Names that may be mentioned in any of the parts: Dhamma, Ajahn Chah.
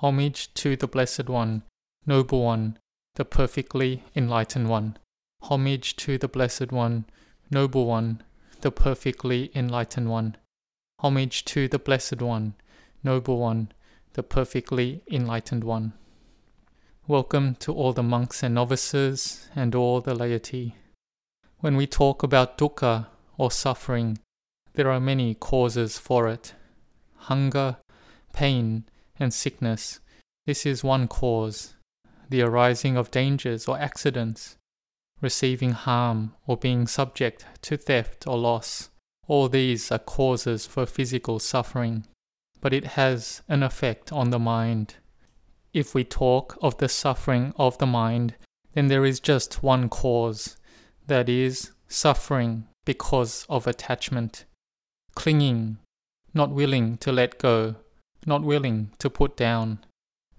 Homage to the Blessed One, Noble One, the Perfectly Enlightened One. Homage to the Blessed One, Noble One, the Perfectly Enlightened One. Homage to the Blessed One, Noble One, the Perfectly Enlightened One. Welcome to all the monks and novices and all the laity. When we talk about dukkha or suffering, there are many causes for it. Hunger, pain, and sickness. This is one cause. The arising of dangers or accidents, receiving harm or being subject to theft or loss. All these are causes for physical suffering, but it has an effect on the mind. If we talk of the suffering of the mind, then there is just one cause, that is, suffering because of attachment. Clinging, not willing to let go, not willing to put down.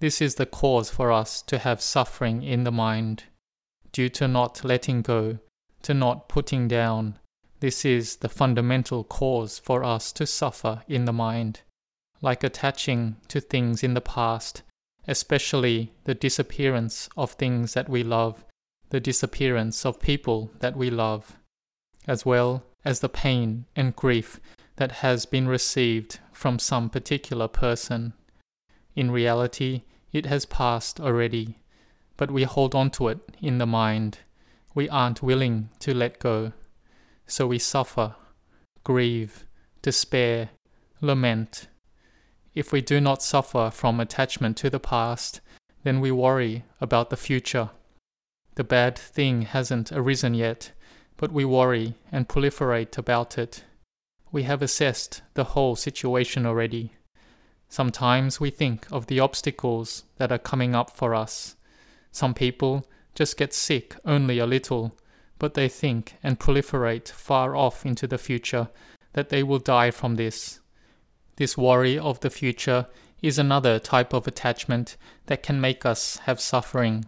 This is the cause for us to have suffering in the mind, due to not letting go, to not putting down. This is the fundamental cause for us to suffer in the mind, like attaching to things in the past, especially the disappearance of things that we love, the disappearance of people that we love, as well as the pain and grief that has been received from some particular person. In reality, it has passed already, but we hold on to it in the mind. We aren't willing to let go. So we suffer, grieve, despair, lament. If we do not suffer from attachment to the past, then we worry about the future. The bad thing hasn't arisen yet, but we worry and proliferate about it. We have assessed the whole situation already. Sometimes we think of the obstacles that are coming up for us. Some people just get sick only a little, but they think and proliferate far off into the future that they will die from this. This worry of the future is another type of attachment that can make us have suffering.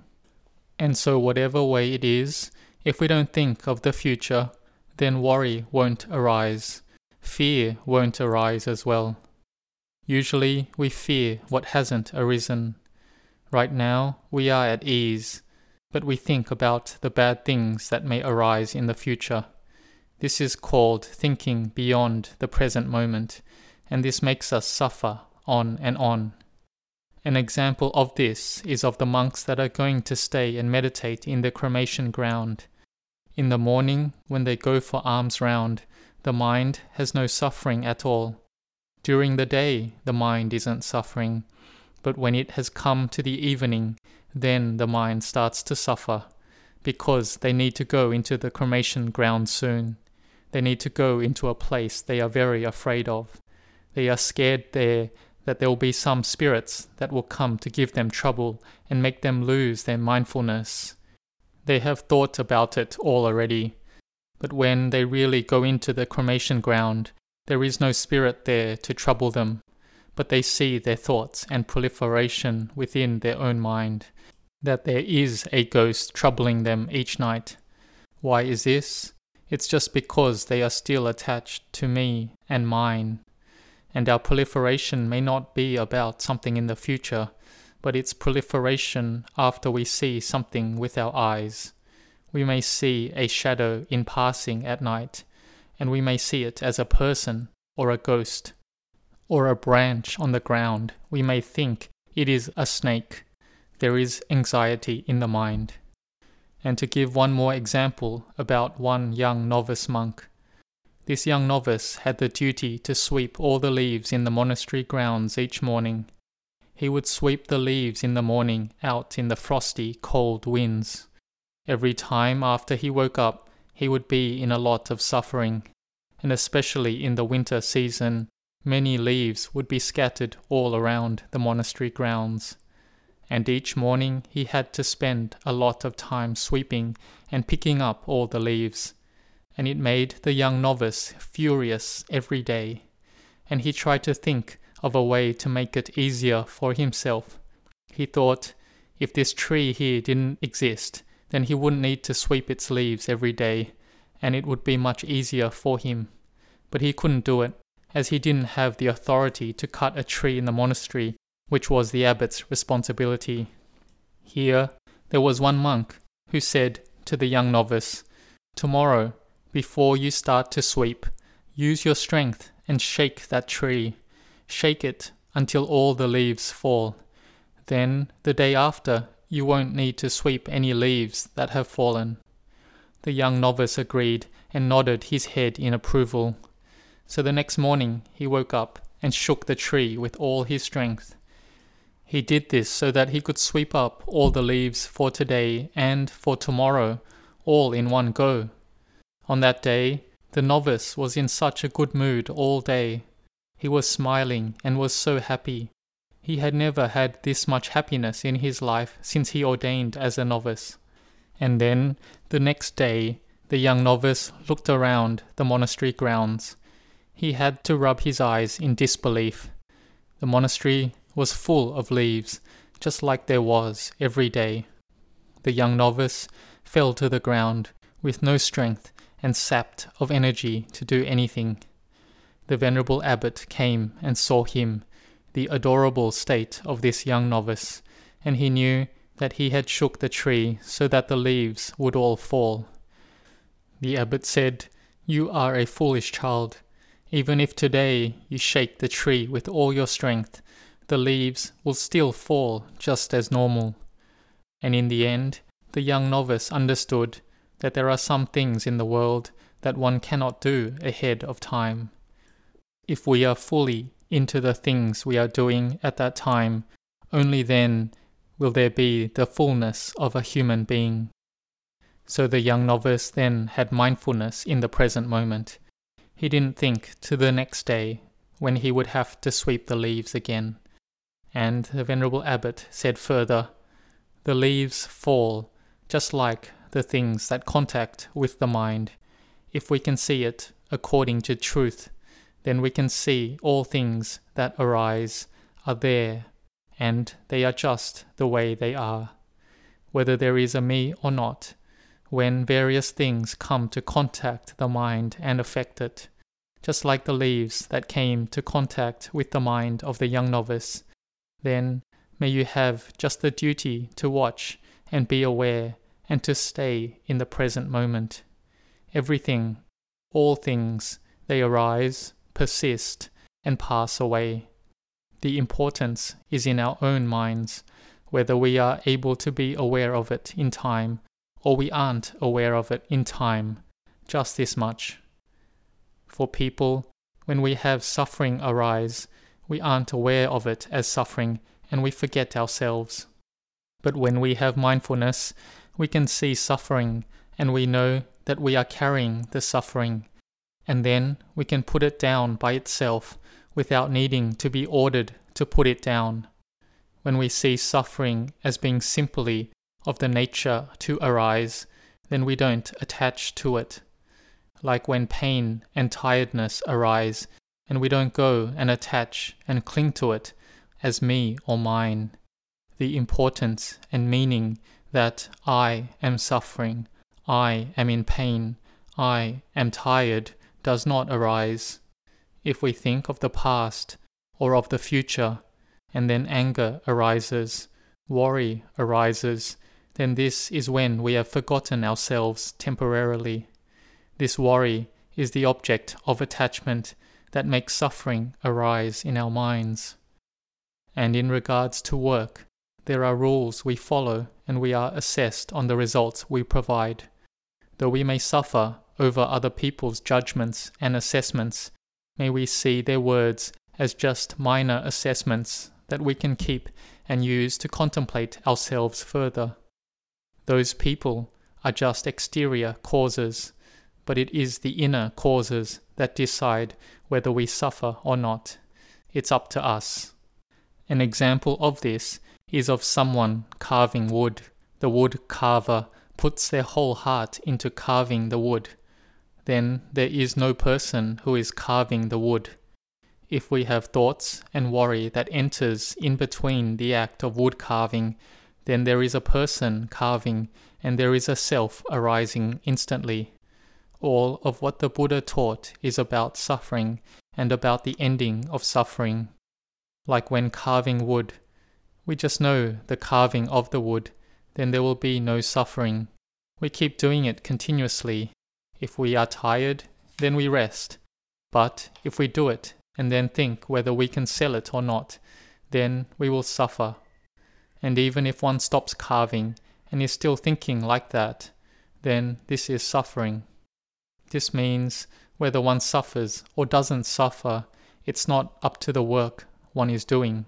And so whatever way it is, if we don't think of the future, then worry won't arise. Fear won't arise as well. Usually we fear what hasn't arisen. Right now we are at ease, but we think about the bad things that may arise in the future. This is called thinking beyond the present moment, and this makes us suffer on and on. An example of this is of the monks that are going to stay and meditate in the cremation ground. In the morning, when they go for alms round, the mind has no suffering at all. During the day, the mind isn't suffering, but when it has come to the evening, then the mind starts to suffer, because they need to go into the cremation ground soon. They need to go into a place they are very afraid of. They are scared there that there will be some spirits that will come to give them trouble and make them lose their mindfulness. They have thought about it all already, but when they really go into the cremation ground, there is no spirit there to trouble them, but they see their thoughts and proliferation within their own mind, that there is a ghost troubling them each night. Why is this? It's just because they are still attached to me and mine. And our proliferation may not be about something in the future, but it's proliferation after we see something with our eyes. We may see a shadow in passing at night, and we may see it as a person or a ghost or a branch on the ground. We may think it is a snake. There is anxiety in the mind. And to give one more example about one young novice monk. This young novice had the duty to sweep all the leaves in the monastery grounds each morning. He would sweep the leaves in the morning out in the frosty, cold winds. Every time after he woke up, he would be in a lot of suffering, and especially in the winter season, many leaves would be scattered all around the monastery grounds. And each morning he had to spend a lot of time sweeping and picking up all the leaves. And it made the young novice furious every day, and he tried to think of a way to make it easier for himself. He thought, if this tree here didn't exist, then he wouldn't need to sweep its leaves every day, and it would be much easier for him. But he couldn't do it, as he didn't have the authority to cut a tree in the monastery which was the abbot's responsibility. Here there was one monk who said to the young novice, "Tomorrow, before you start to sweep, use your strength and shake that tree. Shake it until all the leaves fall. Then, the day after, you won't need to sweep any leaves that have fallen." The young novice agreed and nodded his head in approval. So the next morning he woke up and shook the tree with all his strength. He did this so that he could sweep up all the leaves for today and for tomorrow, all in one go. On that day, the novice was in such a good mood all day. He was smiling and was so happy. He had never had this much happiness in his life since he ordained as a novice. And then, the next day, the young novice looked around the monastery grounds. He had to rub his eyes in disbelief. The monastery was full of leaves, just like there was every day. The young novice fell to the ground with no strength and sapped of energy to do anything. The venerable abbot came and saw him, the adorable state of this young novice, and he knew that he had shook the tree so that the leaves would all fall. The abbot said, "You are a foolish child. Even if today you shake the tree with all your strength, the leaves will still fall just as normal." And in the end, the young novice understood that there are some things in the world that one cannot do ahead of time. If we are fully into the things we are doing at that time, only then will there be the fullness of a human being. So the young novice then had mindfulness in the present moment. He didn't think to the next day when he would have to sweep the leaves again. And the venerable abbot said further, "The leaves fall just like the things that contact with the mind. If we can see it according to truth, then we can see all things that arise are there, and they are just the way they are. Whether there is a me or not, when various things come to contact the mind and affect it, just like the leaves that came to contact with the mind of the young novice, then may you have just the duty to watch and be aware and to stay in the present moment. Everything, all things, they arise, persist, and pass away. The importance is in our own minds, whether we are able to be aware of it in time, or we aren't aware of it in time, just this much. For people, when we have suffering arise, we aren't aware of it as suffering, and we forget ourselves. But when we have mindfulness, we can see suffering, and we know that we are carrying the suffering, and then we can put it down by itself without needing to be ordered to put it down. When we see suffering as being simply of the nature to arise, then we don't attach to it. Like when pain and tiredness arise, and we don't go and attach and cling to it as me or mine. The importance and meaning that I am suffering, I am in pain, I am tired, does not arise. If we think of the past or of the future, and then anger arises, worry arises, then this is when we have forgotten ourselves temporarily. This worry is the object of attachment that makes suffering arise in our minds. And in regards to work, there are rules we follow, and we are assessed on the results we provide. Though we may suffer over other people's judgments and assessments, may we see their words as just minor assessments that we can keep and use to contemplate ourselves further. Those people are just exterior causes, but it is the inner causes that decide whether we suffer or not. It's up to us. An example of this is of someone carving wood. The wood carver puts their whole heart into carving the wood. Then there is no person who is carving the wood. If we have thoughts and worry that enters in between the act of wood carving, then there is a person carving and there is a self arising instantly. All of what the Buddha taught is about suffering and about the ending of suffering. like when carving wood. We just know the carving of the wood, then there will be no suffering. We keep doing it continuously. If we are tired, then we rest. But if we do it and then think whether we can sell it or not, then we will suffer. And even if one stops carving and is still thinking like that, then this is suffering. This means whether one suffers or doesn't suffer, it's not up to the work one is doing.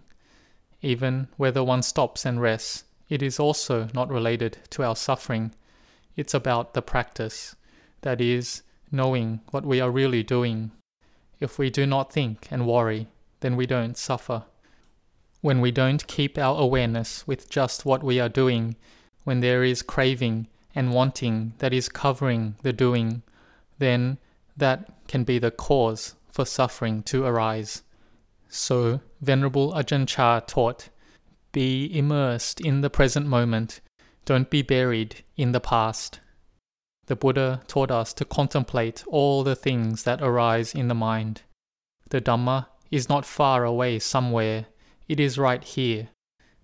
Even whether one stops and rests, it is also not related to our suffering. It's about the practice, that is, knowing what we are really doing. If we do not think and worry, then we don't suffer. When we don't keep our awareness with just what we are doing, when there is craving and wanting that is covering the doing, then that can be the cause for suffering to arise. So, Venerable Ajahn Chah taught, be immersed in the present moment, don't be buried in the past. The Buddha taught us to contemplate all the things that arise in the mind. The Dhamma is not far away somewhere. It is right here,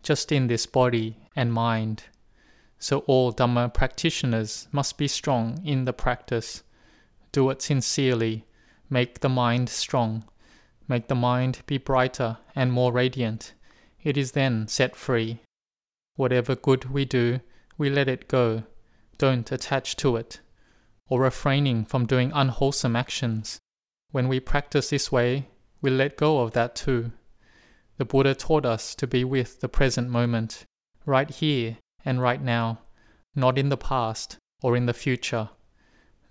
just in this body and mind. So all Dhamma practitioners must be strong in the practice. Do it sincerely. Make the mind strong. Make the mind be brighter and more radiant. It is then set free. Whatever good we do, we let it go. Don't attach to it, or refraining from doing unwholesome actions. When we practice this way, we let go of that too. The Buddha taught us to be with the present moment, right here and right now, not in the past or in the future.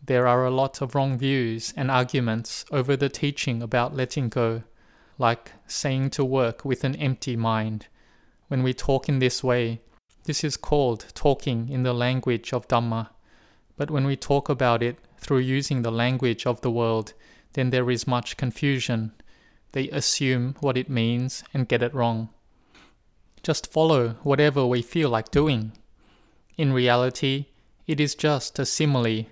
There are a lot of wrong views and arguments over the teaching about letting go, like saying to work with an empty mind. When we talk in this way, this is called talking in the language of Dhamma. But when we talk about it through using the language of the world, then there is much confusion. They assume what it means and get it wrong. Just follow whatever we feel like doing. In reality, it is just a simile.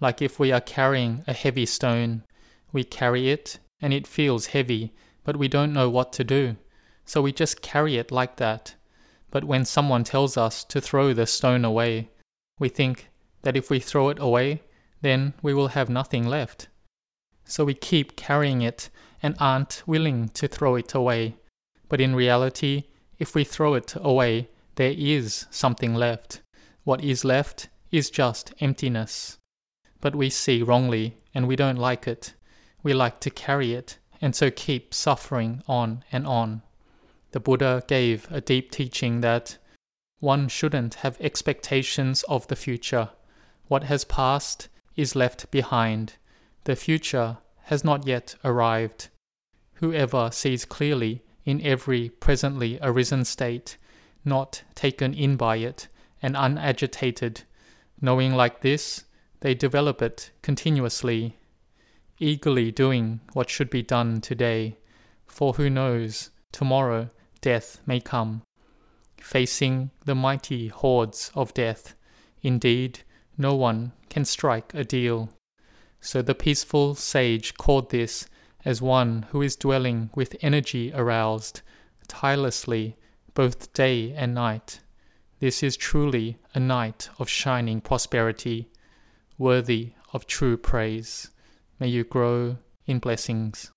Like if we are carrying a heavy stone, we carry it and it feels heavy, but we don't know what to do. So we just carry it like that. But when someone tells us to throw the stone away, we think that if we throw it away, then we will have nothing left. So we keep carrying it and aren't willing to throw it away. But in reality, if we throw it away, there is something left. What is left is just emptiness. But we see wrongly and we don't like it. We like to carry it and so keep suffering on and on. The Buddha gave a deep teaching that one shouldn't have expectations of the future. What has passed is left behind. The future has not yet arrived. Whoever sees clearly in every presently arisen state, not taken in by it and unagitated, knowing like this, they develop it continuously, eagerly doing what should be done today, for who knows, tomorrow death may come. Facing the mighty hordes of death, indeed, no one can strike a deal. So the peaceful sage called this as one who is dwelling with energy aroused, tirelessly, both day and night. This is truly a night of shining prosperity, worthy of true praise. May you grow in blessings.